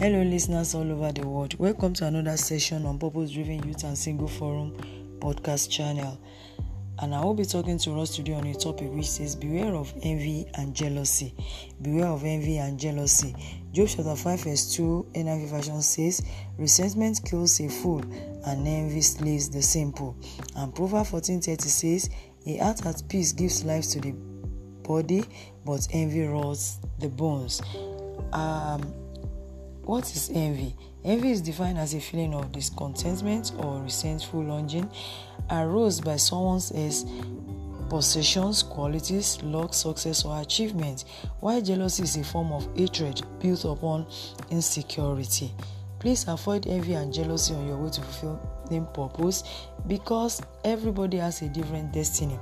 Hello listeners all over the world. Welcome to another session on Purpose Driven Youth and Single Forum podcast channel. And I will be talking to Ross today on a topic which says, beware of envy and jealousy. Beware of envy and jealousy. Job chapter 5 verse 2 NIV version says, resentment kills a fool and envy slays the simple. And Proverbs 14:30 says, a heart at peace gives life to the body, but envy rots the bones. What is envy? Envy is defined as a feeling of discontentment or resentful longing aroused by someone else's possessions, qualities, luck, success, or achievement, while jealousy is a form of hatred built upon insecurity. Please avoid envy and jealousy on your way to fulfilling purpose, because everybody has a different destiny.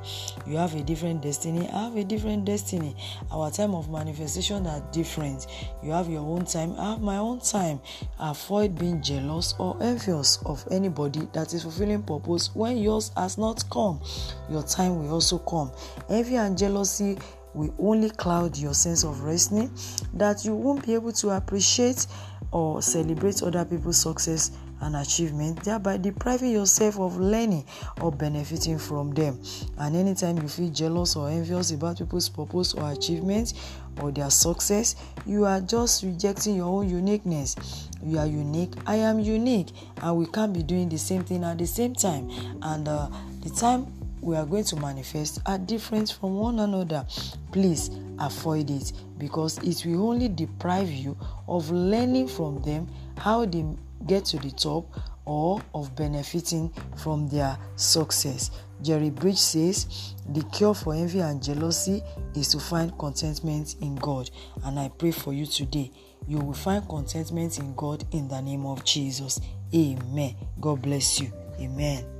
You have a different destiny. I have a different destiny. Our time of manifestation are different. You have your own time. I have my own time. Avoid being jealous or envious of anybody that is fulfilling purpose when yours has not come. Your time will also come. Envy and jealousy will only cloud your sense of reasoning, that you won't be able to appreciate or celebrate other people's success and achievement, thereby depriving yourself of learning or benefiting from them. And anytime you feel jealous or envious about people's purpose or achievements or their success, you are just rejecting your own uniqueness. You are unique, I am unique, and we can't be doing the same thing at the same time. And the time we are going to manifest are different from one another. Please avoid it, because it will only deprive you of learning from them how they get to the top or of benefiting from their success. Jerry Bridge says, the cure for envy and jealousy is to find contentment in God. And I pray for you today, you will find contentment in God in the name of Jesus. Amen. God bless you. Amen.